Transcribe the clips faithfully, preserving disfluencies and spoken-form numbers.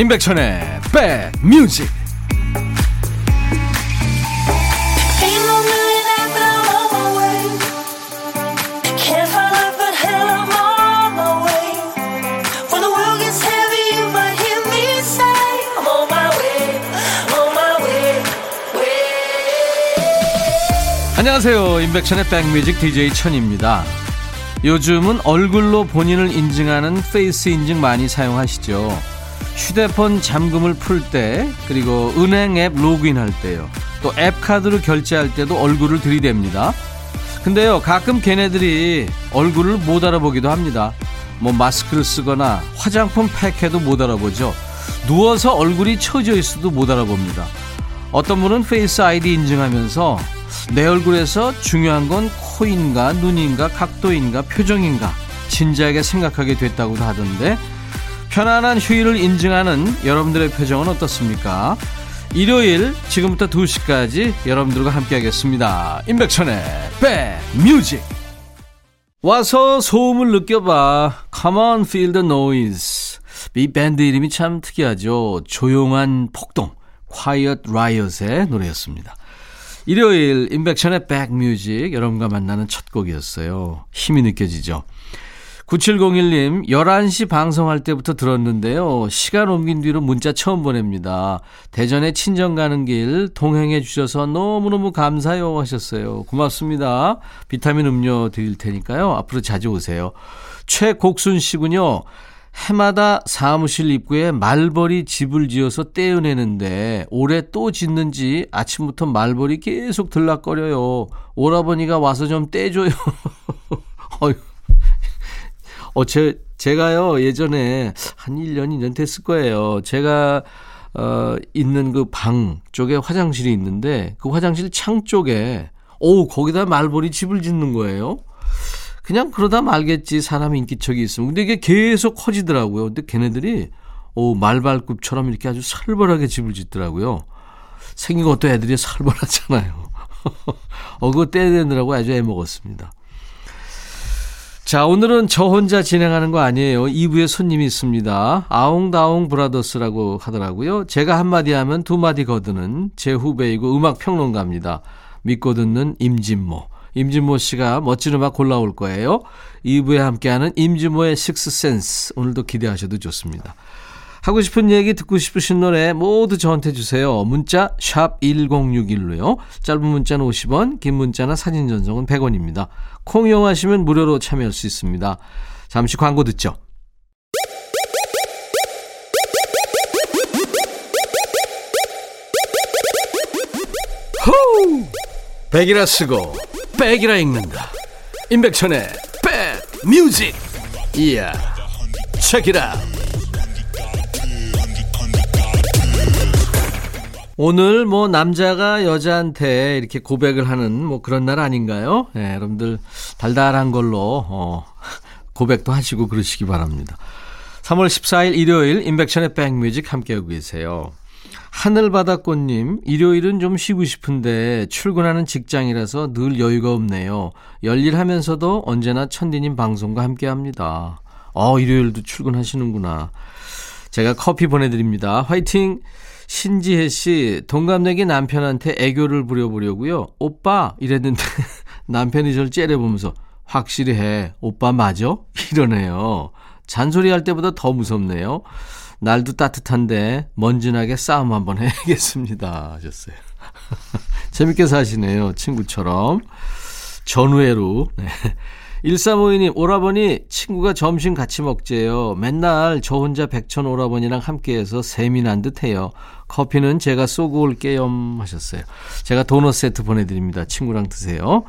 임백천의 백뮤직. 안녕하세요. 임백천의 백뮤직 디제이 천입니다. 요즘은 얼굴로 본인을 인증하는 페이스 인증 많이 사용하시죠. 휴대폰 잠금을 풀 때, 그리고 은행 앱 로그인할 때요. 또 앱 카드로 결제할 때도 얼굴을 들이댑니다. 근데요, 가끔 걔네들이 얼굴을 못 알아보기도 합니다. 뭐 마스크를 쓰거나 화장품 팩해도 못 알아보죠. 누워서 얼굴이 처져 있어도 못 알아봅니다. 어떤 분은 페이스 아이디 인증하면서 내 얼굴에서 중요한 건 코인가 눈인가 각도인가 표정인가 진지하게 생각하게 됐다고도 하던데, 편안한 휴일을 인증하는 여러분들의 표정은 어떻습니까? 일요일 지금부터 두 시까지 여러분들과 함께하겠습니다. 임백천의 백뮤직. 와서 소음을 느껴봐. Come on, feel the noise. 이 밴드 이름이 참 특이하죠. 조용한 폭동, Quiet Riot의 노래였습니다. 일요일 임백천의 백뮤직, 여러분과 만나는 첫 곡이었어요. 힘이 느껴지죠. 구칠공일 님, 열한 시 방송할 때부터 들었는데요. 시간 옮긴 뒤로 문자 처음 보냅니다. 대전에 친정 가는 길 동행해 주셔서 너무너무 감사해요 하셨어요. 고맙습니다. 비타민 음료 드릴 테니까요. 앞으로 자주 오세요. 최곡순 씨군요. 해마다 사무실 입구에 말벌이 집을 지어서 떼어내는데 올해 또 짓는지 아침부터 말벌이 계속 들락거려요. 오라버니가 와서 좀 떼줘요. 어이구. 어, 제, 제가요, 예전에 한 일 년, 이 년 됐을 거예요. 제가, 어, 있는 그 방 쪽에 화장실이 있는데, 그 화장실 창 쪽에, 어우, 거기다 말벌이 집을 짓는 거예요. 그냥 그러다 말겠지, 사람 인기척이 있으면. 근데 이게 계속 커지더라고요. 근데 걔네들이, 어우, 말발굽처럼 이렇게 아주 살벌하게 집을 짓더라고요. 생긴 것도 애들이 살벌하잖아요. 어, 그거 떼내느라고 아주 애 먹었습니다. 자, 오늘은 저 혼자 진행하는 거 아니에요. 이 부에 손님이 있습니다. 아웅다웅 브라더스라고 하더라고요. 제가 한마디 하면 두마디 거두는 제 후배이고 음악평론가입니다. 믿고 듣는 임진모. 임진모 씨가 멋진 음악 골라올 거예요. 이 부에 함께하는 임진모의 식스센스, 오늘도 기대하셔도 좋습니다. 하고 싶은 얘기, 듣고 싶으신 노래 모두 저한테 주세요. 문자 샵 일공육일로요. 짧은 문자는 오십 원, 긴 문자나 사진 전송은 백 원입니다. 콩 이용하시면 무료로 참여할 수 있습니다. 잠시 광고 듣죠. 호우! 백이라 쓰고 백이라 읽는다. 임백천의 백뮤직. 이야, 체키라. 오늘 뭐 남자가 여자한테 이렇게 고백을 하는 뭐 그런 날 아닌가요? 네, 여러분들 달달한 걸로 어, 고백도 하시고 그러시기 바랍니다. 삼월 십사일 일요일 임백천의 백뮤직 함께하고 계세요. 하늘바다꽃님, 일요일은 좀 쉬고 싶은데 출근하는 직장이라서 늘 여유가 없네요. 열일하면서도 언제나 천디님 방송과 함께합니다. 어, 일요일도 출근하시는구나. 제가 커피 보내드립니다. 화이팅! 신지혜 씨, 동갑내기 남편한테 애교를 부려보려고요. 오빠 이랬는데 남편이 저를 째려보면서 확실히 해. 오빠 맞아? 이러네요. 잔소리할 때보다 더 무섭네요. 날도 따뜻한데 먼지나게 싸움 한번 해야겠습니다 하셨어요. 재밌게 사시네요. 친구처럼. 전우애로. 네. 일삼오이 님, 오라버니 친구가 점심 같이 먹재요. 맨날 저 혼자 백천 오라버니랑 함께해서 세민한 듯해요. 커피는 제가 쏘고 올게요 하셨어요. 제가 도넛 세트 보내드립니다. 친구랑 드세요.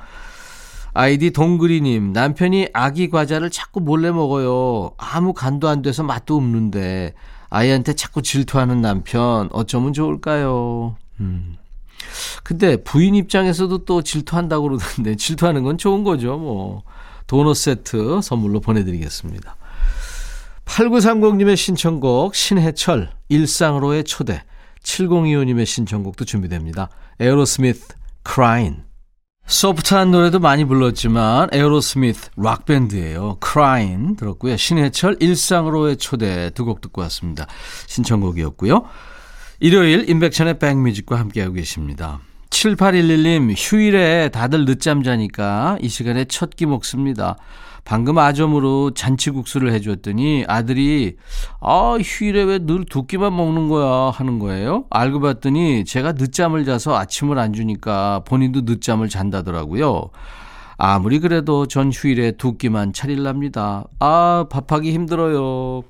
아이디 동그리님, 남편이 아기 과자를 자꾸 몰래 먹어요. 아무 간도 안 돼서 맛도 없는데 아이한테 자꾸 질투하는 남편, 어쩌면 좋을까요? 음. 근데 부인 입장에서도 또 질투한다고 그러던데, 질투하는 건 좋은 거죠 뭐. 도넛 세트 선물로 보내드리겠습니다. 팔구삼공 님의 신청곡 신해철, 일상으로의 초대. 칠공이오 님의 신청곡도 준비됩니다. 에어로스미스, Crying. 소프트한 노래도 많이 불렀지만 에어로스미스 락밴드예요. Crying 들었고요. 신해철 일상으로의 초대 두 곡 듣고 왔습니다. 신청곡이었고요. 일요일 임백천의 백뮤직과 함께하고 계십니다. 칠팔일일님 휴일에 다들 늦잠 자니까 이 시간에 첫 끼 먹습니다. 방금 아점으로 잔치국수를 해줬더니 아들이 아 휴일에 왜 늘 두 끼만 먹는 거야 하는 거예요. 알고 봤더니 제가 늦잠을 자서 아침을 안 주니까 본인도 늦잠을 잔다더라고요. 아무리 그래도 전 휴일에 두 끼만 차리랍니다. 아 밥하기 힘들어요.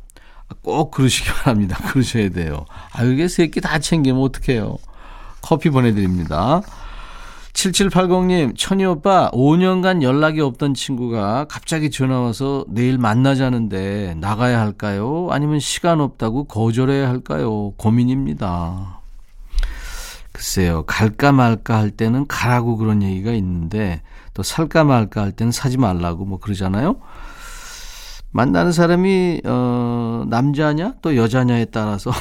꼭 그러시기 바랍니다. 그러셔야 돼요. 아 이게 세 끼 다 챙기면 어떡해요. 커피 보내드립니다. 칠칠팔공님 천희 오빠 오 년간 연락이 없던 친구가 갑자기 전화와서 내일 만나자는데 나가야 할까요? 아니면 시간 없다고 거절해야 할까요? 고민입니다. 글쎄요. 갈까 말까 할 때는 가라고 그런 얘기가 있는데 또 살까 말까 할 때는 사지 말라고 뭐 그러잖아요. 만나는 사람이 어, 남자냐 또 여자냐에 따라서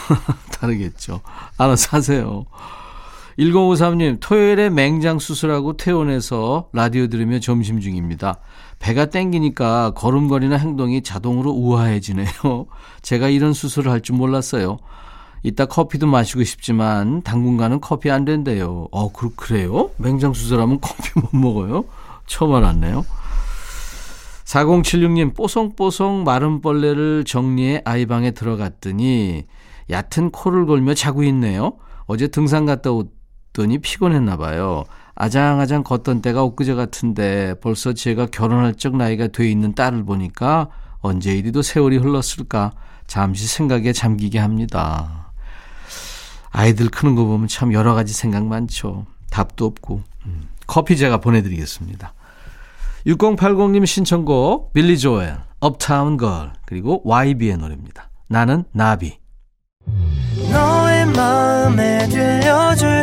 다르겠죠. 알아서 하세요. 일공오삼님 토요일에 맹장 수술하고 퇴원해서 라디오 들으며 점심 중입니다. 배가 땡기니까 걸음걸이나 행동이 자동으로 우아해지네요. 제가 이런 수술을 할 줄 몰랐어요. 이따 커피도 마시고 싶지만 당분간은 커피 안 된대요. 어, 그, 그래요? 맹장 수술하면 커피 못 먹어요? 처음 알았네요. 사공칠육님 뽀송뽀송 마른 벌레를 정리해 아이방에 들어갔더니 얕은 코를 골며 자고 있네요. 어제 등산 갔다 오 더니 피곤했나 봐요. 아장아장 걷던 때가 엊그제 같은데 벌써 제가 결혼할 적 나이가 돼 있는 딸을 보니까 언제 이리도 세월이 흘렀을까 잠시 생각에 잠기게 합니다. 아이들 크는 거 보면 참 여러 가지 생각 많죠. 답도 없고. 음. 커피 제가 보내드리겠습니다. 육공팔공님 신청곡 빌리 조엘 업타운 걸 그리고 와이비의 노래입니다. 나는 나비. 너의 마음에 들려줄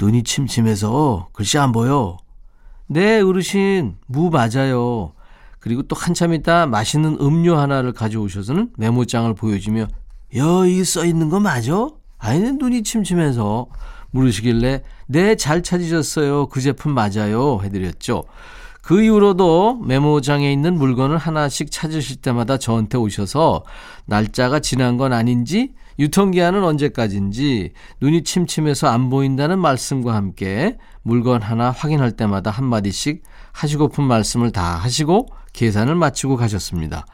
눈이 침침해서 글씨 안 보여. 네 어르신 무 맞아요. 그리고 또 한참 있다 맛있는 음료 하나를 가져오셔서는 메모장을 보여주며 여 이게 써있는 거 맞아? 아니 눈이 침침해서 물으시길래 네 잘 찾으셨어요. 그 제품 맞아요 해드렸죠. 그 이후로도 메모장에 있는 물건을 하나씩 찾으실 때마다 저한테 오셔서 날짜가 지난 건 아닌지 유통기한은 언제까지인지 눈이 침침해서 안 보인다는 말씀과 함께 물건 하나 확인할 때마다 한마디씩 하시고픈 말씀을 다 하시고 계산을 마치고 가셨습니다.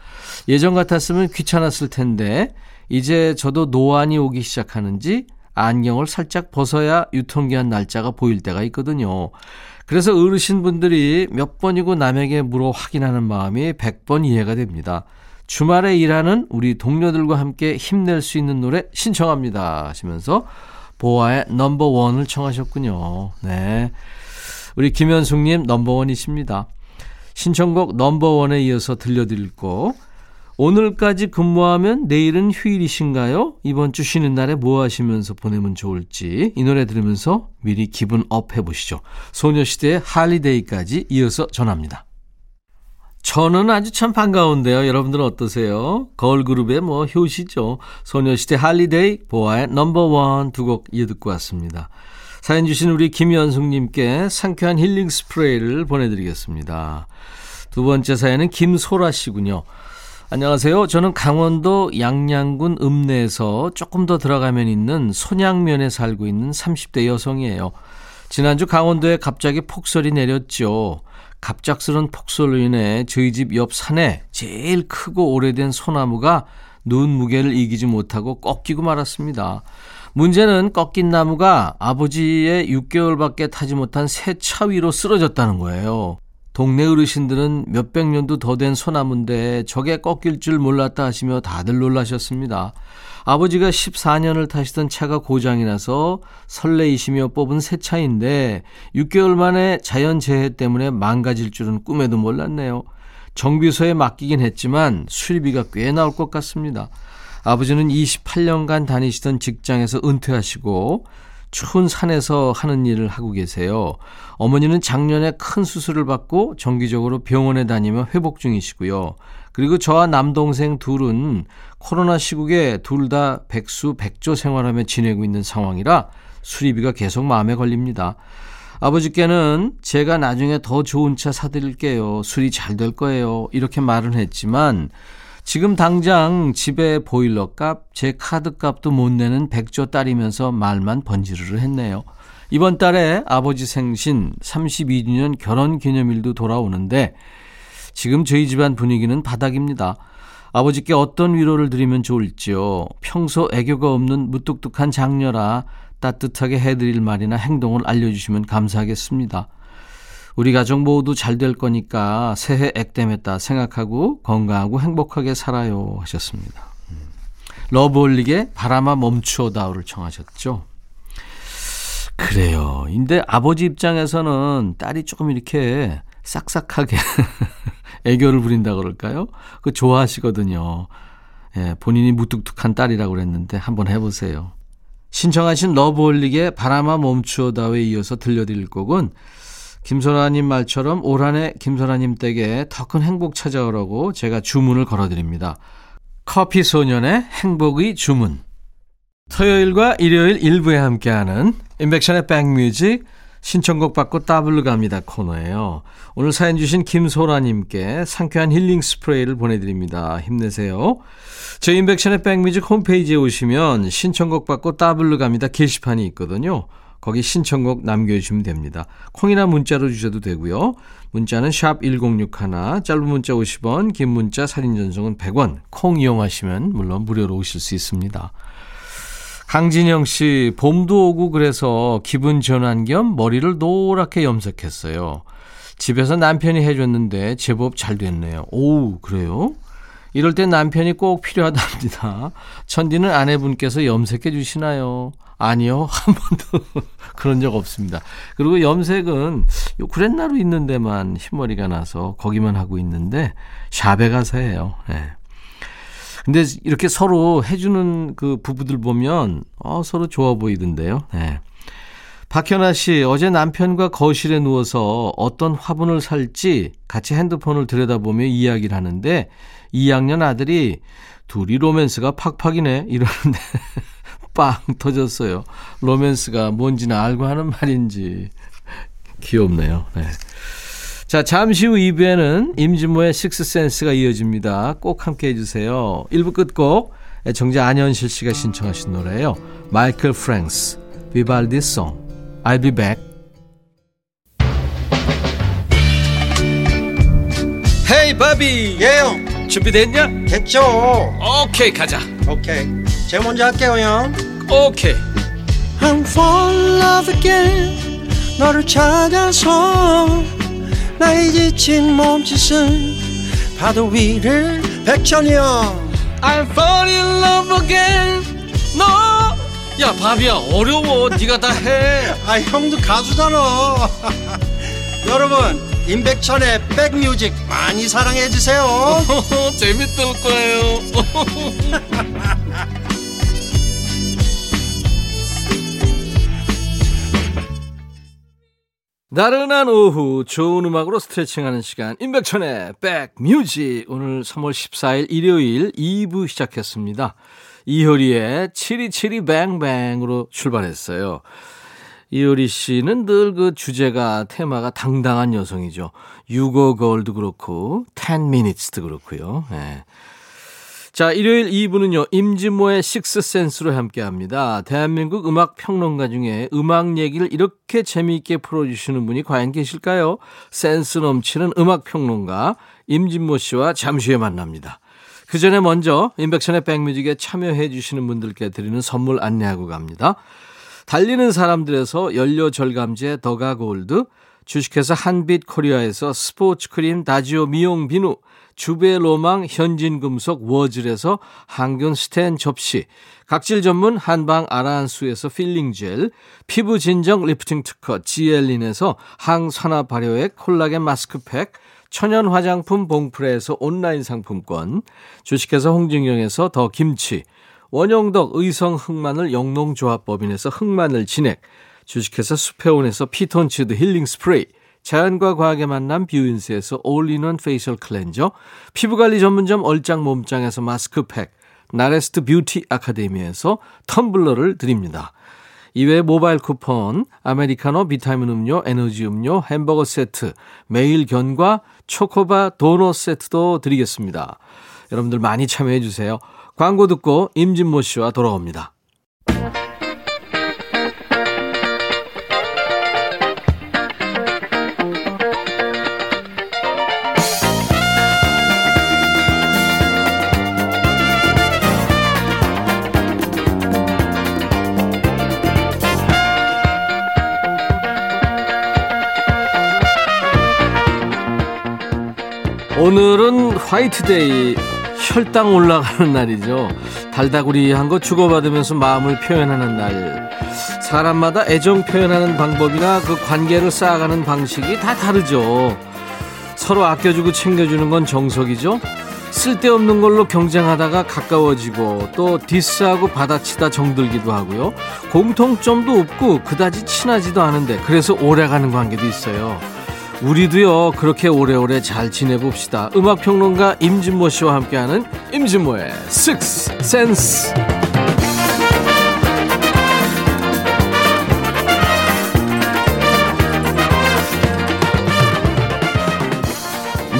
예전 같았으면 귀찮았을 텐데 이제 저도 노안이 오기 시작하는지 안경을 살짝 벗어야 유통기한 날짜가 보일 때가 있거든요. 그래서 어르신분들이 몇 번이고 남에게 물어 확인하는 마음이 백 번 이해가 됩니다. 주말에 일하는 우리 동료들과 함께 힘낼 수 있는 노래 신청합니다 하시면서 보아의 넘버원을 청하셨군요. 네, 우리 김현숙님 넘버원이십니다. 신청곡 넘버원에 이어서 들려드릴 곡 오늘까지 근무하면 내일은 휴일이신가요? 이번 주 쉬는 날에 뭐 하시면서 보내면 좋을지 이 노래 들으면서 미리 기분 업 해보시죠. 소녀시대의 할리데이까지 이어서 전합니다. 저는 아주 참 반가운데요. 여러분들은 어떠세요? 걸그룹의 뭐 효시죠. 소녀시대 할리데이, 보아의 넘버원 두 곡 이어 듣고 왔습니다. 사연 주신 우리 김연숙님께 상쾌한 힐링 스프레이를 보내드리겠습니다. 두 번째 사연은 김소라 씨군요. 안녕하세요. 저는 강원도 양양군 읍내에서 조금 더 들어가면 있는 손양면에 살고 있는 삼십 대 여성이에요. 지난주 강원도에 갑자기 폭설이 내렸죠. 갑작스런 폭설로 인해 저희 집 옆 산에 제일 크고 오래된 소나무가 눈 무게를 이기지 못하고 꺾이고 말았습니다. 문제는 꺾인 나무가 아버지의 육 개월밖에 타지 못한 새 차 위로 쓰러졌다는 거예요. 동네 어르신들은 몇백 년도 더 된 소나무인데 저게 꺾일 줄 몰랐다 하시며 다들 놀라셨습니다. 아버지가 십사 년을 타시던 차가 고장이 나서 설레이시며 뽑은 새 차인데 육 개월 만에 자연재해 때문에 망가질 줄은 꿈에도 몰랐네요. 정비소에 맡기긴 했지만 수리비가 꽤 나올 것 같습니다. 아버지는 이십팔 년간 다니시던 직장에서 은퇴하시고 추운 산에서 하는 일을 하고 계세요. 어머니는 작년에 큰 수술을 받고 정기적으로 병원에 다니며 회복 중이시고요. 그리고 저와 남동생 둘은 코로나 시국에 둘 다 백수 백조 생활하며 지내고 있는 상황이라 수리비가 계속 마음에 걸립니다. 아버지께는 제가 나중에 더 좋은 차 사드릴게요. 수리 잘 될 거예요. 이렇게 말은 했지만 지금 당장 집에 보일러값, 제 카드값도 못 내는 백조 딸이면서 말만 번지르르 했네요. 이번 달에 아버지 생신 삼십이 주년 결혼기념일도 돌아오는데 지금 저희 집안 분위기는 바닥입니다. 아버지께 어떤 위로를 드리면 좋을지요. 평소 애교가 없는 무뚝뚝한 장녀라 따뜻하게 해드릴 말이나 행동을 알려주시면 감사하겠습니다. 우리 가족 모두 잘 될 거니까 새해 액땜했다 생각하고 건강하고 행복하게 살아요 하셨습니다. 러브홀릭의 바람아 멈추어다오를 청하셨죠. 그래요. 근데 아버지 입장에서는 딸이 조금 이렇게 싹싹하게 애교를 부린다 그럴까요? 그거 좋아하시거든요. 예, 본인이 무뚝뚝한 딸이라고 그랬는데 한번 해보세요. 신청하신 러브홀릭의 바람아 멈추어다오에 이어서 들려드릴 곡은 김소라님 말처럼 올 한해 김소라님 댁에 더 큰 행복 찾아오라고 제가 주문을 걸어드립니다. 커피소년의 행복의 주문. 토요일과 일요일 일부에 함께하는 인백션의 백뮤직 신청곡 받고 따블로 갑니다 코너예요. 오늘 사연 주신 김소라님께 상쾌한 힐링 스프레이를 보내드립니다. 힘내세요. 저희 인백션의 백뮤직 홈페이지에 오시면 신청곡 받고 따블로 갑니다 게시판이 있거든요. 거기 신청곡 남겨주시면 됩니다. 콩이나 문자로 주셔도 되고요. 문자는 샵 일공육일, 짧은 문자 오십 원, 긴 문자 사진 전송은 백 원. 콩 이용하시면 물론 무료로 오실 수 있습니다. 강진영 씨, 봄도 오고 그래서 기분 전환 겸 머리를 노랗게 염색했어요. 집에서 남편이 해줬는데 제법 잘 됐네요. 오우, 그래요? 이럴 때 남편이 꼭 필요하답니다. 천디는 아내분께서 염색해 주시나요? 아니요. 한 번도 그런 적 없습니다. 그리고 염색은 요 구렛나루 있는 데만 흰머리가 나서 거기만 하고 있는데 샵에 가서 해요. 네. 근데 이렇게 서로 해주는 그 부부들 보면 어, 서로 좋아 보이던데요. 네. 박현아 씨, 어제 남편과 거실에 누워서 어떤 화분을 살지 같이 핸드폰을 들여다보며 이야기를 하는데 이 학년 아들이 둘이 로맨스가 팍팍이네 이러는데 빵 터졌어요. 로맨스가 뭔지는 알고 하는 말인지. 귀엽네요. 네. 자, 잠시 후 이 부에는 임진모의 식스센스가 이어집니다. 꼭 함께해 주세요. 일 부 끝곡 애청자 안현실 씨가 신청하신 노래예요. 마이클 프랭스, 비발디 송. I'll be back. Hey, 바비. 예영. Yeah. 준비됐냐? 됐죠. 오케이, okay, 가자. 오케이. Okay. 제가 먼저 할게요, 형. 오케이. Okay. I'm falling in love again. 너를 찾아서 나의 지친 몸짓은 파도 위를 백천이 형. I'm falling in love again. 너. 야 바비야 어려워. 네가 다 해. 아 형도 가수잖아. 여러분 임백천의 백뮤직 많이 사랑해주세요. 재밌을 거예요. 나른한 오후 좋은 음악으로 스트레칭하는 시간, 임백천의 백뮤직. 오늘 삼월 십사일 일요일 이 부 시작했습니다. 이효리의 치리치리 뱅뱅으로 출발했어요. 이효리 씨는 늘 그 주제가, 테마가 당당한 여성이죠. 유고걸도 그렇고 텐 미닛스도 그렇고요. 네. 자, 일요일 이 부는요, 임진모의 식스센스로 함께합니다. 대한민국 음악평론가 중에 음악 얘기를 이렇게 재미있게 풀어주시는 분이 과연 계실까요? 센스 넘치는 음악평론가 임진모 씨와 잠시 후에 만납니다. 그 전에 먼저 임백천의 백뮤직에 참여해 주시는 분들께 드리는 선물 안내하고 갑니다. 달리는 사람들에서 연료절감제 더가골드, 주식회사 한빛코리아에서 스포츠크림 다지오 미용비누, 주베로망 현진금속 워즐에서 항균 스텐 접시, 각질 전문 한방 아라한수에서 필링젤, 피부진정 리프팅 특허 지엘린에서 항산화 발효액 콜라겐 마스크팩, 천연 화장품 봉프레에서 온라인 상품권, 주식회사 홍진경에서 더 김치, 원영덕 의성 흑마늘 영농조합법인에서 흑마늘 진액, 주식회사 수페온에서 피톤치드 힐링 스프레이, 자연과 과학의 만남 뷰인스에서 올인원 페이셜 클렌저, 피부관리 전문점 얼짱 몸짱에서 마스크팩, 나레스트 뷰티 아카데미에서 텀블러를 드립니다. 이외에 모바일 쿠폰, 아메리카노, 비타민 음료, 에너지 음료, 햄버거 세트, 매일 견과, 초코바, 도넛 세트도 드리겠습니다. 여러분들 많이 참여해 주세요. 광고 듣고 임진모 씨와 돌아옵니다. 오늘은 화이트데이, 혈당 올라가는 날이죠. 달다구리한 거 주고받으면서 마음을 표현하는 날. 사람마다 애정 표현하는 방법이나 그 관계를 쌓아가는 방식이 다 다르죠. 서로 아껴주고 챙겨주는 건 정석이죠. 쓸데없는 걸로 경쟁하다가 가까워지고 또 디스하고 받아치다 정들기도 하고요. 공통점도 없고 그다지 친하지도 않은데 그래서 오래가는 관계도 있어요. 우리도요, 그렇게 오래오래 잘 지내봅시다. 음악평론가 임진모 씨와 함께하는 임진모의 식스센스.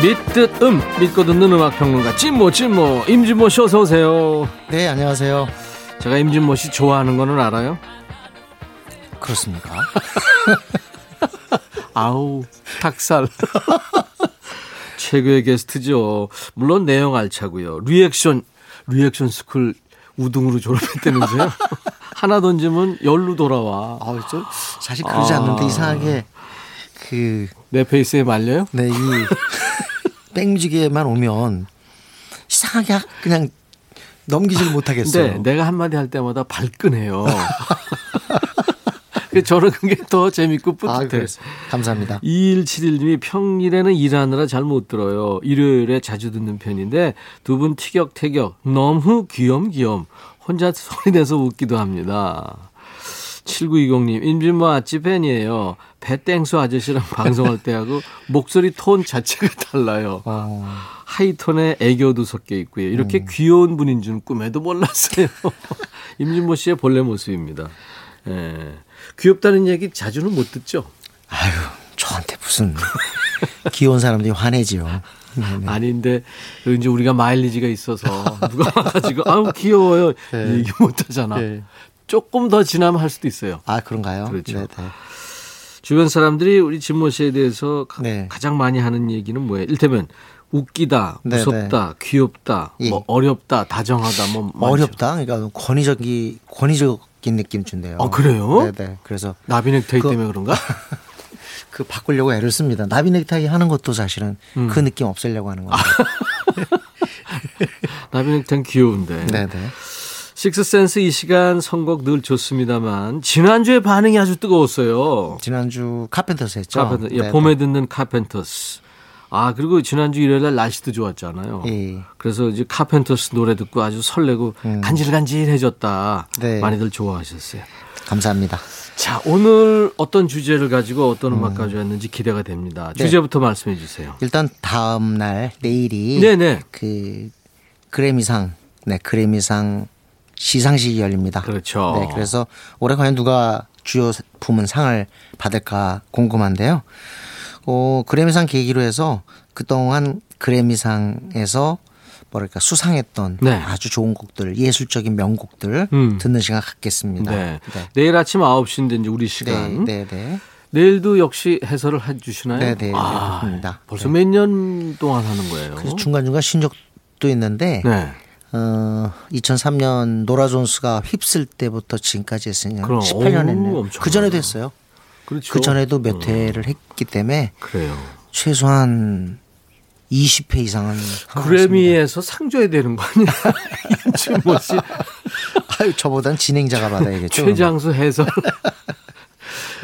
믿듯 음, 믿고 듣는 음악평론가 진모, 진모, 임진모 씨 어서 오세요. 네, 안녕하세요. 제가 임진모 씨 좋아하는 거는 알아요? 그렇습니까? 아우, 닭살. 최고의 게스트죠. 물론 내용 알차고요. 리액션, 리액션 스쿨 우등으로 졸업했다면서요. 하나 던지면 열로 돌아와. 아, 저 사실 그러지 아, 않는데 이상하게 그 내 페이스에 말려요? 네, 이 백뮤직에만 오면 이상하게 그냥 넘기질 못하겠어요. 네, 내가 한마디 할 때마다 발끈해요. 저는 그게 더 재밌고 뿌듯해요. 아, 감사합니다. 이일칠일 님이 평일에는 일하느라 잘 못 들어요. 일요일에 자주 듣는 편인데 두 분 티격태격 너무 귀염귀염 혼자 소리 내서 웃기도 합니다. 칠구이공 님, 임진모 아찌 팬이에요. 배땡수 아저씨랑 방송할 때하고 목소리 톤 자체가 달라요. 와우. 하이톤에 애교도 섞여 있고요. 이렇게 음. 귀여운 분인 줄 꿈에도 몰랐어요. 임진모 씨의 본래 모습입니다. 예. 귀엽다는 얘기 자주는 못 듣죠? 아유, 저한테 무슨 귀여운 사람들이 화내지요. 네네. 아닌데 이제 우리가 마일리지가 있어서 누가 와가지고 아우 귀여워요 네. 얘기 못 하잖아. 네. 조금 더 지나면 할 수도 있어요. 아, 그런가요? 그렇죠. 네네. 주변 사람들이 우리 진모 씨에 대해서 가, 네. 가장 많이 하는 얘기는 뭐예요? 일테면 웃기다, 무섭다, 네네. 귀엽다, 예. 뭐 어렵다, 다정하다, 뭐 어렵다. 많죠. 그러니까 권위적이 권위적 긴 느낌 준대요. 아, 그래요? 네네. 그래서 나비 넥타이 그, 때문에 그런가? 그 바꾸려고 애를 씁니다. 나비 넥타이 하는 것도 사실은 음. 그 느낌 없애려고 하는 거예요. 아. 나비 넥타이 귀여운데. 네네. 식스센스 이 시간 선곡 늘 좋습니다만 지난주에 반응이 아주 뜨거웠어요. 지난주 카펜터스 했죠. 카펜터스. 예, 네, 봄에 네. 듣는 카펜터스. 아, 그리고 지난주 일요일 날 날씨도 좋았잖아요. 예. 그래서 이제 카펜터스 노래 듣고 아주 설레고 음. 간질간질해졌다. 네. 많이들 좋아하셨어요. 감사합니다. 자, 오늘 어떤 주제를 가지고 어떤 음악 가져왔는지 기대가 됩니다. 네. 주제부터 말씀해 주세요. 일단 다음 날 내일이 네네. 그 그래미상, 네 그래미상 시상식이 열립니다. 그렇죠. 네, 그래서 올해 과연 누가 주요 부문 상을 받을까 궁금한데요. 어, 그래미상 계기로 해서 그동안 그래미상에서 뭐랄까 수상했던 네. 아주 좋은 곡들, 예술적인 명곡들 음. 듣는 시간 갖겠습니다. 네. 네. 내일 아침 아홉 시인데 이제 우리 시간. 네, 네, 네. 내일도 역시 해설을 해주시나요? 네, 네. 아, 그렇습니다. 벌써 네. 몇 년 동안 하는 거예요? 그래서 중간중간 신적도 있는데 네. 어, 이천삼 년 노라 존스가 휩쓸 때부터 지금까지 했으니까 십팔 년 했네요. 그전에도 했어요. 그렇죠. 그전에도 몇 음. 회를 했기 때문에 그래요. 최소한 이십 회 이상은 그래미에서 상줘야 되는 거 아니야? 임진모 씨. 아유, 저보단 진행자가 받아야겠죠. 최장수 해설.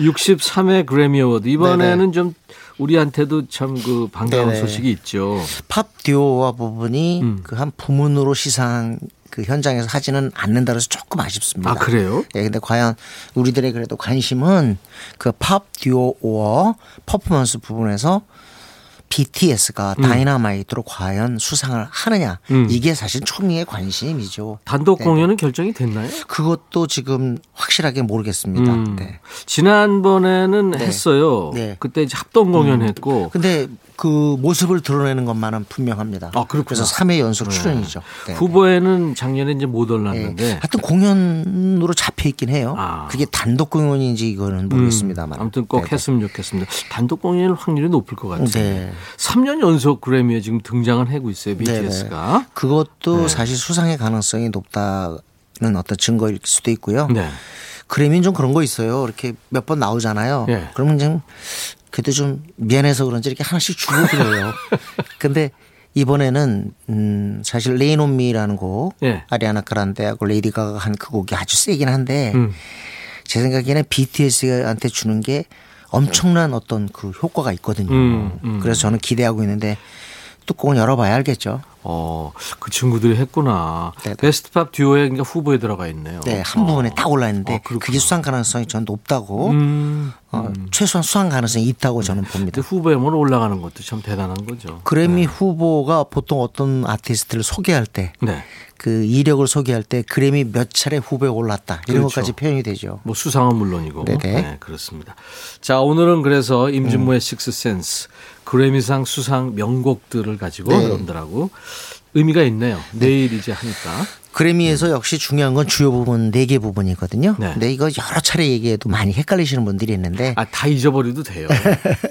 육십삼 회 그래미 어워드. 이번에는 네네. 좀 우리한테도 참 그 반가운 네네. 소식이 있죠. 팝 듀오와 부분이 음. 그 한 부문으로 시상 그 현장에서 하지는 않는다 그래서 조금 아쉽습니다. 아, 그래요? 예, 근데 과연 우리들의 그래도 관심은 그 팝 듀오와 퍼포먼스 부분에서 비티에스가 음. 다이너마이트로 과연 수상을 하느냐 음. 이게 사실 초미의 관심이죠. 단독 네. 공연은 결정이 됐나요? 그것도 지금 확실하게 모르겠습니다. 음. 네. 지난번에는 네. 했어요. 네. 그때 이제 합동 공연했고. 음. 근데 그 모습을 드러내는 것만은 분명합니다. 아, 그래서 삼 회 연속 출연이죠. 네. 네. 후보에는 작년에 이제 못 올랐는데. 네. 하여튼 공연으로 잡혀 있긴 해요. 아. 그게 단독 공연인지 이거는 모르겠습니다만. 음. 아무튼 꼭 네. 했으면 좋겠습니다. 단독 공연일 확률이 높을 것 같아요. 네. 삼 년 연속 그래미에 지금 등장을 하고 있어요. 비티에스가. 네네. 그것도 네. 사실 수상의 가능성이 높다는 어떤 증거일 수도 있고요. 네. 그래미는 좀 그런 거 있어요. 이렇게 몇 번 나오잖아요. 네. 그러면 좀 그래도 좀 미안해서 그런지 이렇게 하나씩 줄어들어요. 근데 이번에는 음 사실 레인 온 미라는 곡 네. 아리아나 그란데하고 레이디 가가가 한 그 곡이 아주 세긴 한데 음. 제 생각에는 비티에스한테 주는 게 엄청난 어떤 그 효과가 있거든요. 음, 음. 그래서 저는 기대하고 있는데 뚜껑을 열어봐야 알겠죠. 어, 그 친구들이 했구나. 네네. 베스트팝 듀오에 그러니까 후보에 들어가 있네요. 네, 한 부분에 어. 딱 올라 있는데 어, 그게 수상 가능성이 저는 높다고 음, 어, 음. 최소한 수상 가능성이 있다고 저는 봅니다. 후보에 뭘 올라가는 것도 참 대단한 거죠. 그래미 네. 후보가 보통 어떤 아티스트를 소개할 때 네. 그 이력을 소개할 때 그래미 몇 차례 후보에 올랐다 이런 그렇죠. 것까지 표현이 되죠. 뭐 수상은 물론이고. 네네. 네, 그렇습니다. 자, 오늘은 그래서 임진모의 음. 식스센스 그래미상 수상 명곡들을 가지고 네. 여러분들하고 의미가 있네요. 네. 내일 이제 하니까. 그래미에서 음. 역시 중요한 건 주요 부분 네 개 부분이거든요. 네. 근데 이거 여러 차례 얘기해도 많이 헷갈리시는 분들이 있는데. 아, 다 잊어버려도 돼요.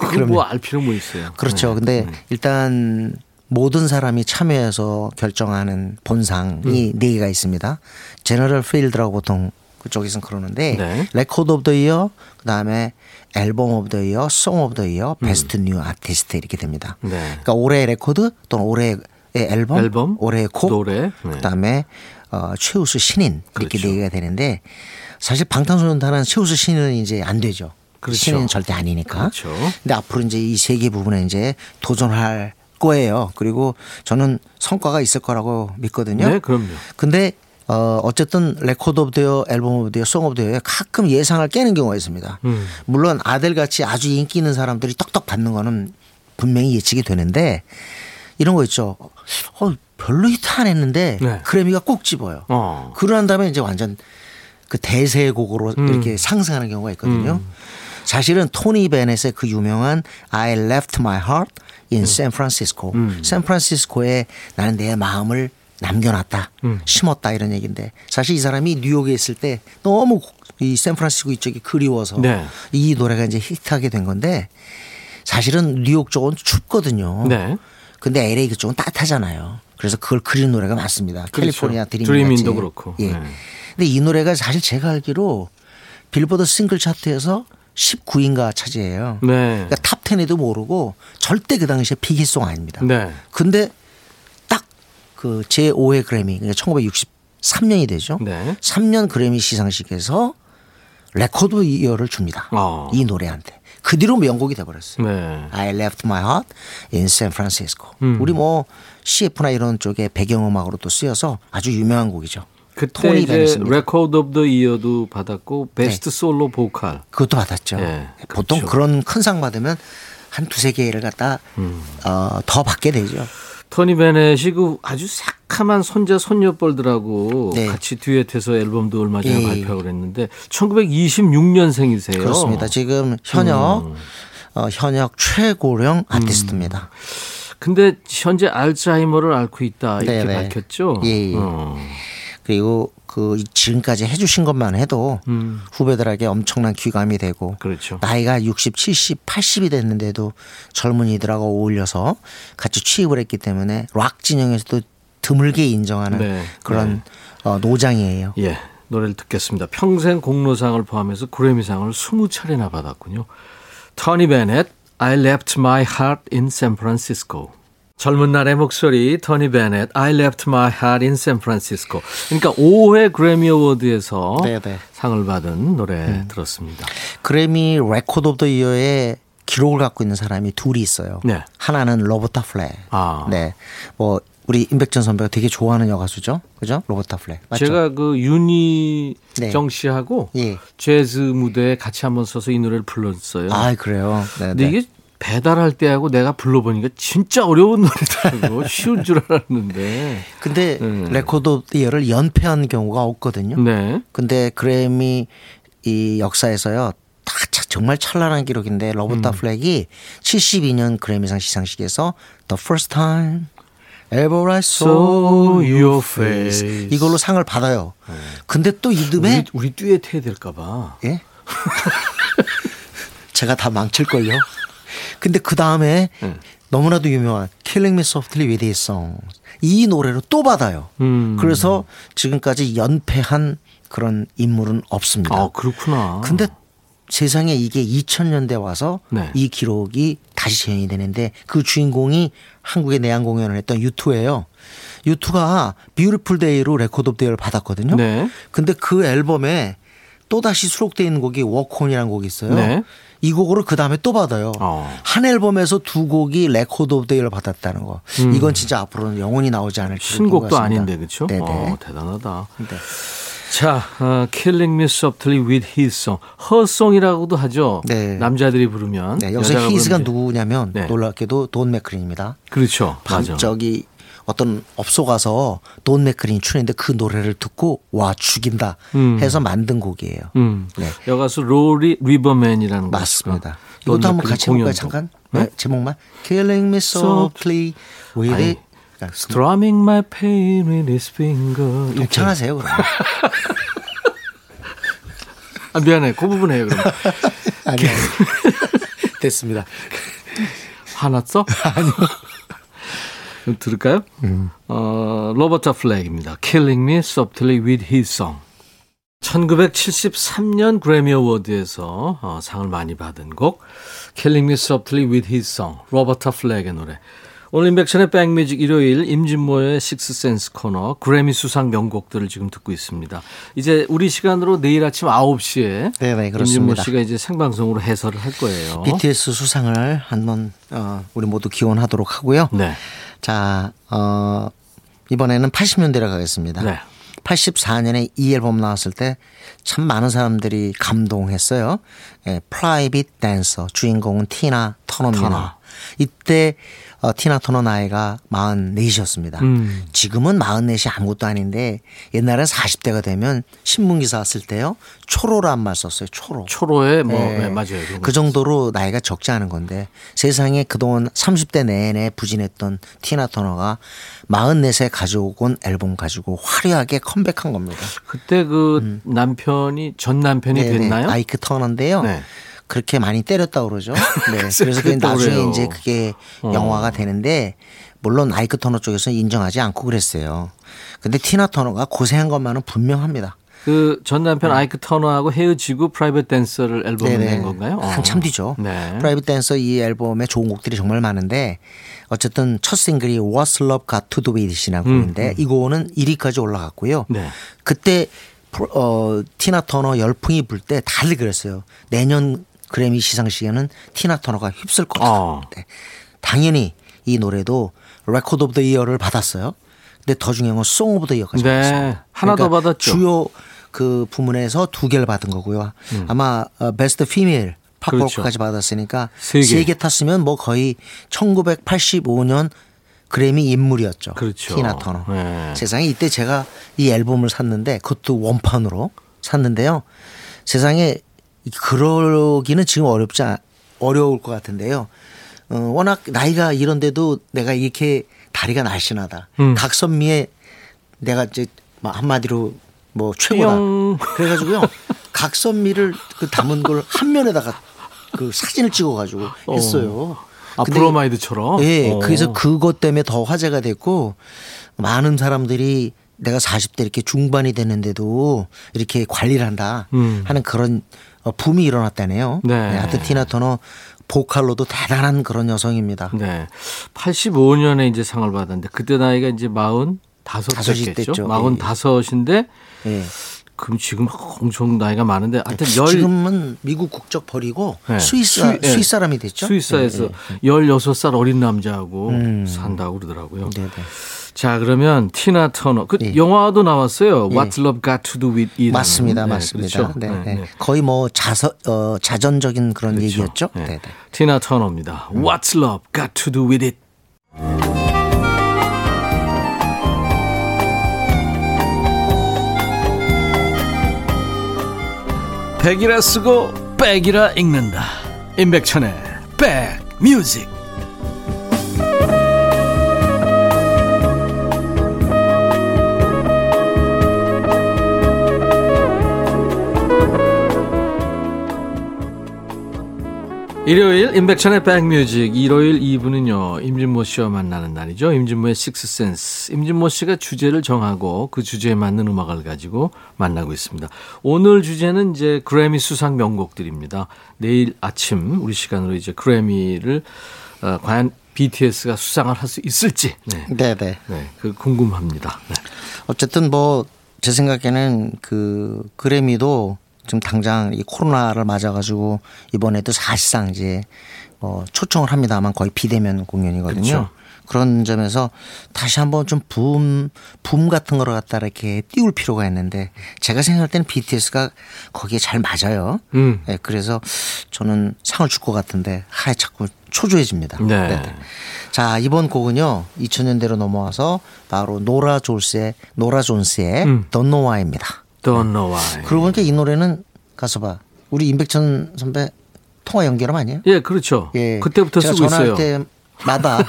그걸 뭐 알 필요는 뭐 있어요. 그렇죠. 네. 근데 음. 일단 모든 사람이 참여해서 결정하는 본상이 음. 네 개가 있습니다. 제너럴 필드라고 보통 그쪽에서는 그러는데 네. 레코드 오브 더 이어, 그다음에 앨범 오브 더 이어, 송 오브 더 이어, 베스트 뉴 아티스트 이렇게 됩니다. 네. 그러니까 올해의 레코드 또는 올해의 앨범, 앨범 올해의 곡, 노래, 네. 그다음에 어, 최우수 신인 이렇게 네 개가 되는데 사실 방탄소년단은 최우수 신인은 이제 안 되죠. 그렇죠. 신인은 절대 아니니까. 그렇죠. 근데 앞으로 이제 이 세 개 부분에 이제 도전할 거예요. 그리고 저는 성과가 있을 거라고 믿거든요. 네, 그럼요. 근데 어, 어쨌든 레코드 오브 더어, 앨범 오브 더어, 송 오브 더어에 가끔 예상을 깨는 경우가 있습니다. 음. 물론 아델같이 아주 인기 있는 사람들이 떡떡 받는 거는 분명히 예측이 되는데 이런 거 있죠. 어, 별로 히트 안 했는데 네. 그래미가 꼭 집어요. 어. 그러한 다음에 이제 완전 그 대세의 곡으로 음. 이렇게 상승하는 경우가 있거든요. 음. 사실은 토니 베넷의 그 유명한 I left my heart in 음. 샌프란시스코. 음. 샌프란시스코에 나는 내 마음을 남겨놨다, 음. 심었다 이런 얘기인데 사실 이 사람이 뉴욕에 있을 때 너무 이 샌프란시스코 이쪽이 그리워서 네. 이 노래가 이제 히트하게 된 건데 사실은 뉴욕 쪽은 춥거든요. 네. 근데 엘에이 그쪽은 따뜻하잖아요. 그래서 그걸 그린 노래가 많습니다. 그렇죠. 캘리포니아 드림 드림인도 그렇고. 예. 네. 근데 이 노래가 사실 제가 알기로 빌보드 싱글 차트에서 십구 위인가 차지해요. 네. 그러니까 탑 텐에도 모르고 절대 그 당시에 빅히트송 아닙니다. 네. 근데 그 제오 회 그래미, 그러니까 삼 년이 되죠. 네. 삼 년 그래미 시상식에서 레코드 이어를 줍니다. 어. 이 노래한테. 그 뒤로 명곡이 돼버렸어요. 네. I left my heart in San Francisco. 음. 우리 뭐 씨에프나 이런 쪽에 배경음악으로 또 쓰여서 아주 유명한 곡이죠. 그때 이제 레코드 오브 더 이어도 받았고 베스트 네. 솔로 보컬. 그것도 받았죠. 네. 보통 그렇죠. 그런 큰 상 받으면 한 두세 개를 갖다 음. 어, 더 받게 되죠. 토니 베넷이 그 아주 새카만 손자 손녀뻘들하고 네. 같이 듀엣해서 앨범도 얼마 전에 예. 발표를 했는데 천구백이십육 년생이세요. 그렇습니다. 지금 현역 음. 어, 현역 최고령 아티스트입니다. 음. 근데 현재 알츠하이머를 앓고 있다 이렇게 네네. 밝혔죠. 예. 어. 그리고 그 지금까지 해주신 것만 해도 음. 후배들에게 엄청난 귀감이 되고 그렇죠. 나이가 육십, 칠십, 팔십이 됐는데도 젊은이들하고 어울려서 같이 취입을 했기 때문에 락 진영에서도 드물게 인정하는 네. 그런 네. 어, 노장이에요. 예, 노래를 듣겠습니다. 평생 공로상을 포함해서 그래미상을 스무 차례나 받았군요. 토니 베넷, I left my heart in San Francisco. 젊은 날의 목소리 토니 베넷 I left my heart in San Francisco. 그러니까 오 회 그래미 어워드에서 네네. 상을 받은 노래 음. 들었습니다. 그래미 레코드 오브 더 이어에 기록을 갖고 있는 사람이 둘이 있어요. 네. 하나는 로버타 플렉. 아. 네. 뭐 우리 임백천 선배가 되게 좋아하는 여가수죠. 그죠? 로버타 플렉. 맞죠? 제가 그 윤희정 씨하고 네. 예. 재즈 무대에 같이 한번 서서 이 노래를 불렀어요. 아, 그래요. 네. 근데 이게 배달할 때하고 내가 불러보니까 진짜 어려운 노래더라고. 쉬운 줄 알았는데. 근데 음. 레코드 이어를 연패한 경우가 없거든요. 네. 근데 그래미 이 역사에서요. 다 정말 찬란한 기록인데 로버타 음. 플렉이 칠십이 년 그래미상 시상식에서 The First Time Ever I Saw Your Face 이걸로 상을 받아요. 네. 근데 또 이듬해 우리, 우리 듀엣 해야 될까 봐. 예? 제가 다 망칠걸요. 근데 그 다음에 응. 너무나도 유명한 Killing Me Softly With His Song 이 노래로 또 받아요. 음. 그래서 지금까지 연패한 그런 인물은 없습니다. 아, 그렇구나. 근데 세상에 이게 이천 년대 와서 네. 이 기록이 다시 재현이 되는데 그 주인공이 한국의 내한 공연을 했던 유투예요. 유투가 Beautiful Day로 레코드 오브 데이를 받았거든요. 네. 근데 그 앨범에 또다시 수록되어 있는 곡이 Walk On이라는 곡이 있어요. 네. 이 곡으로 그 다음에 또 받아요. 어. 한 앨범에서 두 곡이 레코드 오브 데이를 받았다는 거. 음. 이건 진짜 앞으로는 영원히 나오지 않을 신곡도 아닌데 그렇죠? 어, 대단하다. 네. 자, 어, Killing Me Softly With His Song. Her Song이라고도 하죠. 네. 남자들이 부르면. 네, 여기서 His가 누구냐면 네. 놀랍게도 돈 맥클린입니다. 그렇죠. 맞아. 저기 어떤 업소 가서 돈 맥클린이 추는데 그 노래를 듣고 와 죽인다 해서 만든 곡이에요. 음. 네. 여가수 로리 리버맨이라는 곡 맞습니다. 이것도 한번 같이 볼까요? 잠깐 네? 네? 제목만 Killing Me Softly With It Strumming My Pain With His Finger 독창하세요 그럼. 아, 미안해 그 부분 해요 그럼. 아니요 됐습니다. 화났어? 아니요 들을까요? 음. 어, 로버타 플렉입니다. Killing Me Softly With His Song. 천구백칠십삼 년 그래미 어워드에서 어, 상을 많이 받은 곡 Killing Me Softly With His Song. 로버타 플렉의 노래. 오늘 임백천의 백뮤직 일요일 임진모의 식스센스 코너 그래미 수상 명곡들을 지금 듣고 있습니다. 이제 우리 시간으로 내일 아침 아홉 시에 네네, 임진모 씨가 이제 생방송으로 해설을 할 거예요. 비티에스 수상을 한번 어, 우리 모두 기원하도록 하고요. 네. 자, 어, 이번에는 팔십 년대로 가겠습니다. 네. 팔십사 년에 이 앨범 나왔을 때 참 많은 사람들이 감동했어요. 예, Private Dancer 주인공은 티나 터너입니다. 터너. 이때 어, 티나 터너 나이가 마흔네이셨습니다. 음. 지금은 마흔넷이 아무것도 아닌데 옛날엔 사십 대가 되면 신문기사 쓸 때요. 초로란 말 썼어요. 초로. 초로에 뭐 네. 네, 맞아요. 그 정도로 나이가 적지 않은 건데 세상에 그동안 삼십 대 내내 부진했던 티나 터너가 마흔넷에 가지고 온 앨범 가지고 화려하게 컴백한 겁니다. 그때 그 음. 남편이 전 남편이 네네. 됐나요? 아이크 터너인데요. 네. 그렇게 많이 때렸다고 그러죠. 네. 그래서 그게 나중에 그래요. 이제 그게 어. 영화가 되는데 물론 아이크 터너 쪽에서는 인정하지 않고 그랬어요. 근데 티나 터너가 고생한 것만은 분명합니다. 그 전 남편 네. 아이크 터너하고 헤어지고 프라이빗 댄서를 앨범을 낸 건가요? 어. 한참 뒤죠. 네. 프라이빗 댄서 이 앨범에 좋은 곡들이 정말 많은데 어쨌든 첫 싱글이 What's Love Got to Do With It이라는 음. 곡인데 이 곡은 일 위까지 올라갔고요. 네. 그때 어, 티나 터너 열풍이 불 때 다들 그랬어요. 내년 그래미 시상식에는 티나 터너가 휩쓸 거다. 어. 당연히 이 노래도 레코드 오브 더 이어를 받았어요. 근데 더 중요한 건 송 오브 더 이어까지 네, 받았어요. 하나 그러니까 더 받았죠. 주요 그 부문에서 두 개를 받은 거고요. 음. 아마 베스트 피메일 팝로크까지 받았으니까 세 개. 세 개 탔으면 뭐 거의 천구백팔십오 년 그래미 인물이었죠. 그렇죠. 티나 터너. 네. 세상에 이때 제가 이 앨범을 샀는데 그것도 원판으로 샀는데요. 세상에 그러기는 지금 어렵지 않, 어려울 것 같은데요. 어, 워낙 나이가 이런데도 내가 이렇게 다리가 날씬하다. 음. 각선미에 내가 이제 한마디로 뭐 최고다. 뿅. 그래가지고요. 각선미를 그 담은 걸 한 면에다가 그 사진을 찍어가지고 했어요. 어. 아, 브로마이드처럼? 예. 어. 그래서 그것 때문에 더 화제가 됐고 많은 사람들이 내가 사십 대 이렇게 중반이 됐는데도 이렇게 관리를 한다 음. 하는 그런 붐이 일어났다네요. 네. 네, 하여튼 티나 터너 보컬로도 대단한 그런 여성입니다. 네. 팔십오 년에 이제 상을 받았는데 그때 나이가 이제 마흔다섯 됐겠죠. 마흔다섯인데 네. 그럼 지금 엄청 나이가 많은데 하여튼 네. 열... 지금은 미국 국적 버리고 네. 스위스 네. 스위스 사람이 됐죠. 스위스에서 네. 열여섯 살 어린 남자하고 음. 산다고 그러더라고요. 네. 네. 자 그러면 티나 터너 그 예. 영화도 나왔어요. 예. What's Love Got to Do With It. 맞습니다, 네, 맞습니다. 그렇죠? 네, 네. 네. 거의 뭐 자서, 어, 자전적인 그런 그렇죠. 얘기였죠. 네. 네. 티나 터너입니다. 음. What's Love Got to Do With It. 백이라 쓰고 백이라 읽는다. 임백천의 백뮤직. 일요일 임백천의 백뮤직 일요일 이 부는요 임진모 씨와 만나는 날이죠. 임진모의 식스센스. 임진모 씨가 주제를 정하고 그 주제에 맞는 음악을 가지고 만나고 있습니다. 오늘 주제는 이제 그래미 수상 명곡들입니다. 내일 아침 우리 시간으로 이제 그래미를 어, 과연 비티에스가 수상을 할 수 있을지 네. 네네 네, 그 궁금합니다. 네. 어쨌든 뭐 제 생각에는 그 그래미도 지금 당장 이 코로나를 맞아가지고 이번에도 사실상 이제 어 초청을 합니다만 거의 비대면 공연이거든요. 그렇죠. 그런 점에서 다시 한번 좀 붐, 붐 같은 거를 갖다가 이렇게 띄울 필요가 있는데 제가 생각할 때는 비티에스가 거기에 잘 맞아요. 음. 네, 그래서 저는 상을 줄 것 같은데 하에 자꾸 초조해집니다. 네. 네. 자, 이번 곡은요. 이천 년대로 넘어와서 바로 노라 존스의 노라 존스의 음. Don't Know Why입니다. Don't know why. 그러고 보니까 이 노래는 가서 봐. 우리 임백천 선배 통화 연결함 아니에요? 예, 그렇죠. 예, 그때부터 제가 쓰고 전화할 있어요. 때마다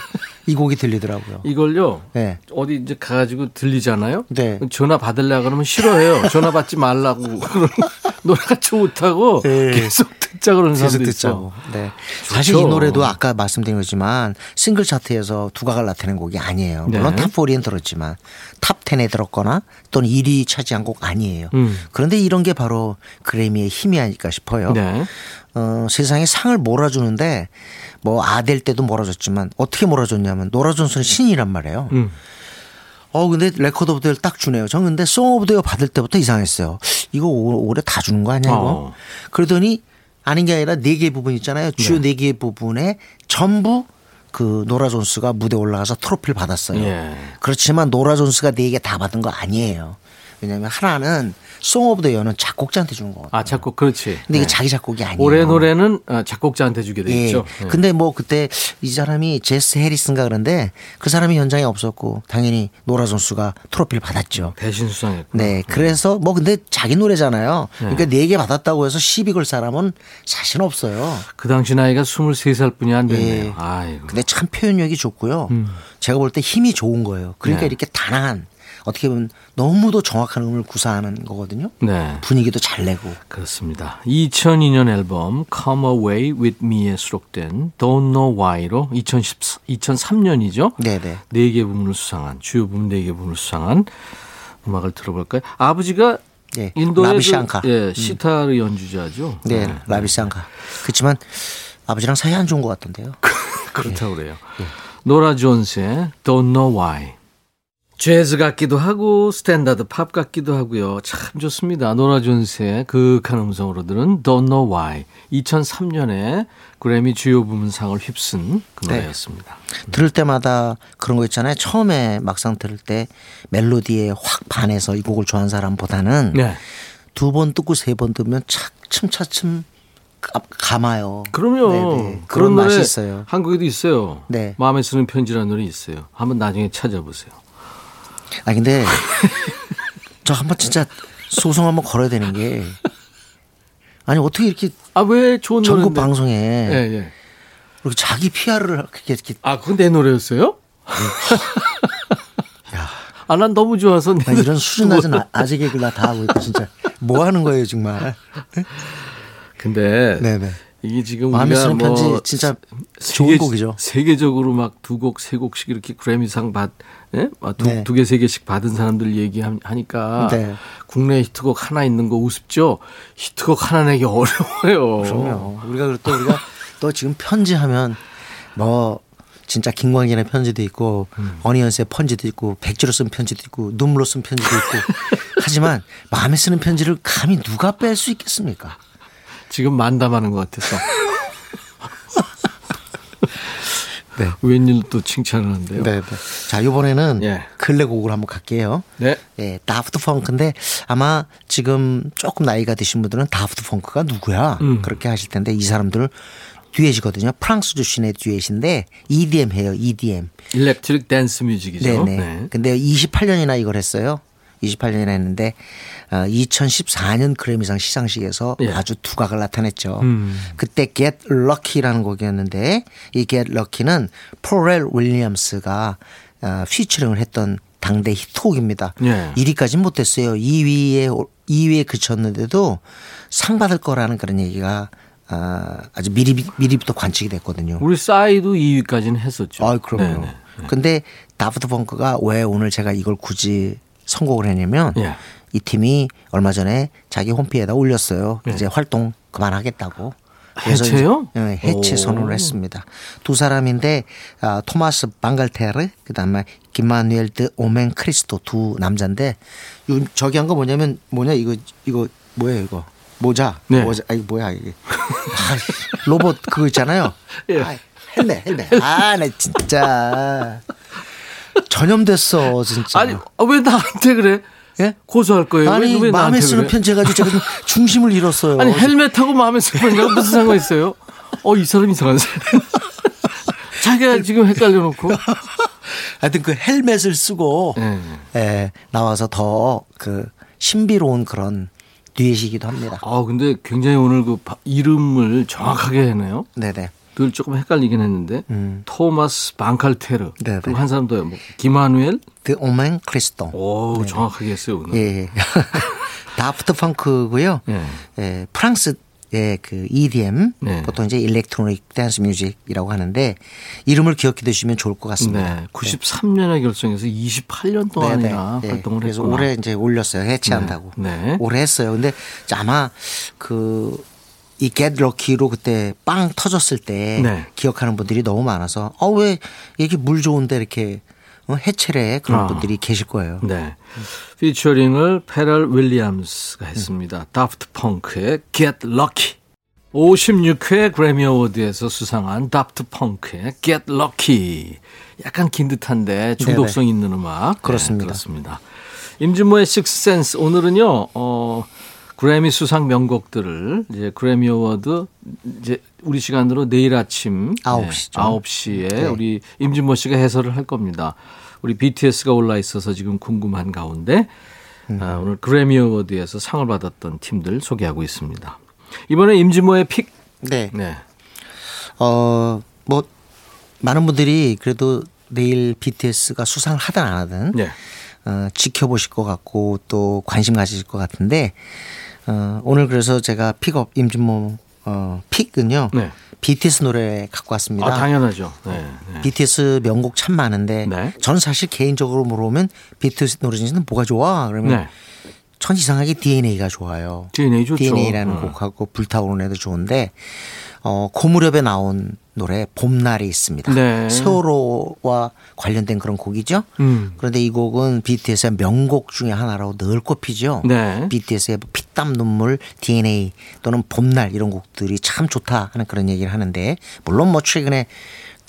이 곡이 들리더라고요. 이걸요. 네. 어디 이제 가가지고 들리잖아요. 네. 전화 받으려 그러면 싫어해요. 전화 받지 말라고. 노래가 좋다고 네. 계속 듣자 그러는 사람도 있어요. 네. 사실 좋죠. 이 노래도 아까 말씀드린 거지만 싱글 차트에서 두각을 나타낸 곡이 아니에요. 물론 네. 탑사엔 들었지만 탑십에 들었거나 또는 일 위 차지한 곡 아니에요. 음. 그런데 이런 게 바로 그래미의 힘이 아닐까 싶어요. 네. 어, 세상에 상을 몰아주는데 뭐 아델 때도 몰아줬지만 어떻게 몰아줬냐면 노라 존슨은 신이란 말이에요. 음. 어 근데 레코드 오브 더를 딱 주네요. 저 근데 송 오브 더 받을 때부터 이상했어요. 이거 올해 다 주는 거 아니야 이거? 어. 그러더니 아닌 게 아니라 네 개 부분 있잖아요. 주요 네 개 부분에 전부 그 노라 존스가 무대 올라가서 트로피를 받았어요. 예. 그렇지만 노라 존스가 네 개 다 받은 거 아니에요. 왜냐하면 하나는 송 오브 더 이어는 작곡자한테 주는 거거든요. 아 작곡 그렇지. 근데 네. 이게 자기 작곡이 아니에요. 올해 노래는 작곡자한테 주게 돼 예. 있죠. 예. 근데 뭐 그때 이 사람이 제스 해리슨가 그런데 그 사람이 현장에 없었고 당연히 노라 존스가 트로피를 받았죠. 대신 수상했고. 네. 그래서 뭐 근데 자기 노래잖아요. 그러니까 네 개 예. 받았다고 해서 시비 걸 사람은 사실 없어요. 그 당시 나이가 스물세 살뿐이 안 됐네요. 예. 아이고. 근데 참 표현력이 좋고요. 음. 제가 볼 때 힘이 좋은 거예요. 그러니까 네. 이렇게 단아한. 어떻게 보면 너무도 정확한 음을 구사하는 거거든요. 네. 분위기도 잘 내고. 그렇습니다. 이천이 년 앨범 Come Away With Me에 수록된 Don't Know Why로 이천삼 년이죠. 네네. 네 개 부문을 수상한 주요 부문 네 개 부문을 수상한 음악을 들어볼까요? 아버지가 예, 인도의 라비샹카. 그, 예, 시타르 음. 연주자죠. 네, 네. 라비샹카. 네. 그렇지만 아버지랑 사이 안 좋은 것 같던데요. 그렇다고 그래요. 예. 예. 노라 존스의 Don't Know Why. 재즈 같기도 하고 스탠다드 팝 같기도 하고요. 참 좋습니다. 노라 존스의 그윽한 음성으로 들은 Don't Know Why. 이천삼 년에 그래미 주요 부문상을 휩쓴 그 노래였습니다. 네. 들을 때마다 그런 거 있잖아요. 처음에 막상 들을 때 멜로디에 확 반해서 이 곡을 좋아하는 사람보다는 네. 두 번 듣고 세 번 들으면 차츰 차츰 감아요. 그럼요. 네네. 그런, 그런 맛이 있어요. 한국에도 있어요. 네. 마음에 쓰는 편지라는 노래 있어요. 한번 나중에 찾아보세요. 아 근데 저 한번 진짜 소송 한번 걸어야 되는 게 아니 어떻게 이렇게 아 왜 좋은 전국 노래인데. 방송에 예, 예. 이렇게 자기 피아르를 그렇게 이렇게 아 그건 내 노래였어요? 네. 야, 아 난 너무 좋아서 내 아니, 이런 수준 낮은 아재 개그를 나 다 하고 있고 진짜 뭐 하는 거예요 정말? 네? 근데 네네. 이게 지금 마음에 쓰는 뭐 편지 진짜 좋은 세계, 곡이죠. 세계적으로 막 두 곡 세 곡씩 이렇게 그래미상 받 예? 두, 네. 두 개 세 개씩 받은 사람들 얘기하니까 네. 국내 히트곡 하나 있는 거 우습죠. 히트곡 하나 내기 어려워요. 그럼요. 우리가 또 우리가 또 지금 편지하면 뭐 진짜 김광진의 편지도 있고 음. 어니언스의 편지도 있고 백지로 쓴 편지도 있고 눈물로 쓴 편지도 있고 하지만 마음에 쓰는 편지를 감히 누가 뺄 수 있겠습니까? 지금 만담하는 것 같아서. 네. 웬일로 또 칭찬을 한대요. 네, 네. 자, 이번에는 예. 근래곡으로 한번 갈게요. 네. 예, 다프트 펑크인데 아마 지금 조금 나이가 드신 분들은 다프트 펑크가 누구야? 음. 그렇게 하실 텐데 이 사람들은 듀엣이거든요. 프랑스 출신의 듀엣인데 이디엠 해요. 이디엠. 일렉트릭 댄스 뮤직이죠. 네네. 네. 근데 이십팔 년이나 이걸 했어요. 이십팔 년이나 했는데 이천십사 년 그래미상 시상식에서 예. 아주 두각을 나타냈죠. 음. 그때 Get Lucky라는 곡이었는데 이 Get Lucky는 포렐 윌리엄스가 피처링을 했던 당대 히트곡입니다. 예. 일 위까지는 못했어요. 이 위에 이 위에 그쳤는데도 상 받을 거라는 그런 얘기가 아주 미리 미리부터 관측이 됐거든요. 우리 싸이도 이 위까지는 했었죠. 아, 그럼요. 그런데 다프트 펑크가 왜 오늘 제가 이걸 굳이 선곡을 했냐면 예. 이 팀이 얼마 전에 자기 홈페이지에다 올렸어요. 예. 이제 활동 그만하겠다고. 해체요? 네, 해체 선언을 했습니다. 두 사람인데 아, 토마스 방갈테르 그다음에 김마누엘 드 오멘 크리스토 두 남자인데 요, 저기 한 거 뭐냐면 뭐냐 이거 이거 뭐예요 이거 모자 네. 모자 아이 뭐야 이게 아, 로봇 그거 있잖아요. 예. 아, 했네 했네. 아 나 진짜. 전염됐어 진짜. 아니 왜 나한테 그래? 예? 고소할 거예요. 아니 왜, 왜 마음에 쓰는 그래? 편지 가지고 제가 중심을 잃었어요. 아니 헬멧하고 마음에 쓰는 편지가 무슨 상관 있어요? 어, 이 사람 이상한 사람. 자기가 지금 헷갈려놓고. 하여튼 그 헬멧을 쓰고 네. 예, 나와서 더 그 신비로운 그런 듀엣이기도 합니다. 아 근데 굉장히 오늘 그 이름을 정확하게 해네요. 네네. 늘 조금 헷갈리긴 했는데 음. 토마스 방칼테르 그리고 한 사람 더요. 뭐, 기마누엘 드 오멘 크리스토. 오 네네. 정확하게 했어요 오늘. 예. 다프트 펑크고요. 예. 예. 프랑스의 그 이디엠 예. 보통 이제 일렉트로닉 댄스 뮤직이라고 하는데 이름을 기억해 두시면 좋을 것 같습니다. 네. 구십삼 년에 결성해서 이십팔 년 동안이나 네네. 활동을 네. 그래서 했구나. 올해 이제 올렸어요. 해체한다고. 네. 네. 올해 했어요. 근데 아마 그 이 Get Lucky로 그때 빵 터졌을 때 네. 기억하는 분들이 너무 많아서 아, 왜 이렇게 물 좋은데 이렇게 해체래 그런 아. 분들이 계실 거예요. 네. 피처링을 페럴 윌리엄스가 했습니다. 음. 다프트 펑크의 Get Lucky. 오십육 회 그래미 어워드에서 수상한 다프트 펑크의 Get Lucky. 약간 긴 듯한데 중독성 네네. 있는 음악. 그렇습니다. 네, 그렇습니다. 임진모의 Sixth Sense 오늘은요. 어. 그래미 수상 명곡들을 이제 그래미 어워드 이제 우리 시간으로 내일 아침 아홉 시죠. 네, 아홉 시에 네. 우리 임진모 씨가 해설을 할 겁니다. 우리 비티에스가 올라 있어서 지금 궁금한 가운데 음. 아, 오늘 그래미 어워드에서 상을 받았던 팀들 소개하고 있습니다. 이번에 임진모의 픽. 네. 네. 어, 뭐 많은 분들이 그래도 내일 비티에스가 수상을 하든 안 하든 네. 어, 지켜보실 것 같고 또 관심 가지실 것 같은데 어, 오늘 그래서 제가 픽업 임진모 어, 픽은요 네. 비티에스 노래 갖고 왔습니다. 아, 당연하죠. 네, 네. 비티에스 명곡 참 많은데 네. 저는 사실 개인적으로 물어보면 비티에스 노래 중에는 뭐가 좋아? 그러면 네. 전 이상하게 디엔에이가 좋아요. 디엔에이 좋죠. 디엔에이라는 음. 곡하고 불타오르는 애도 좋은데 어, 그 무렵에 나온 노래 봄날이 있습니다. 네. 세월호와 관련된 그런 곡이죠. 음. 그런데 이 곡은 비티에스의 명곡 중에 하나라고 늘 꼽히죠. 네. 비티에스의 피땀 눈물, 디엔에이 또는 봄날 이런 곡들이 참 좋다 하는 그런 얘기를 하는데 물론 뭐 최근에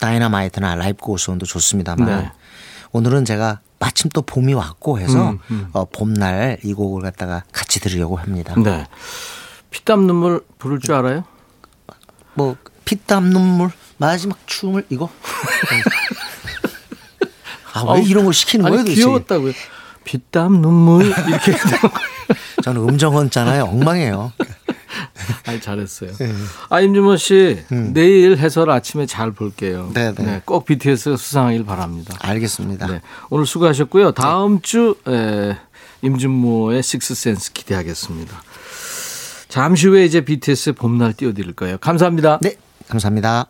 다이너마이트나 라이브 고스온도 좋습니다만 네. 오늘은 제가 마침 또 봄이 왔고 해서 음, 음. 어, 봄날 이 곡을 갖다가 같이 들으려고 합니다. 네. 피땀 눈물 부를 줄 알아요? 뭐 피땀 눈물 마지막 춤을 이거? 아, 왜 아우, 이런 걸 시키는 아니, 거예요? 도대체? 귀여웠다고요. 피땀 눈물 이렇게. 저는 음정원잖아요. 엉망이에요. 아니, 잘했어요. 네. 아, 임진모 씨, 음. 내일 해설 아침에 잘 볼게요. 네네. 네, 꼭 비티에스 수상하길 바랍니다. 알겠습니다. 네, 오늘 수고하셨고요. 다음 네. 주 에, 임진모의 식스센스 기대하겠습니다. 잠시 후에 이제 비티에스 봄날 띄워드릴 거예요. 감사합니다. 네, 감사합니다.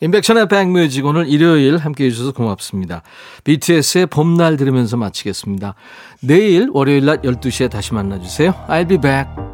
임백천의 백뮤직 오늘 일요일 함께해 주셔서 고맙습니다. 비티에스의 봄날 들으면서 마치겠습니다. 내일 월요일 낮 열두 시에 다시 만나주세요. I'll be back.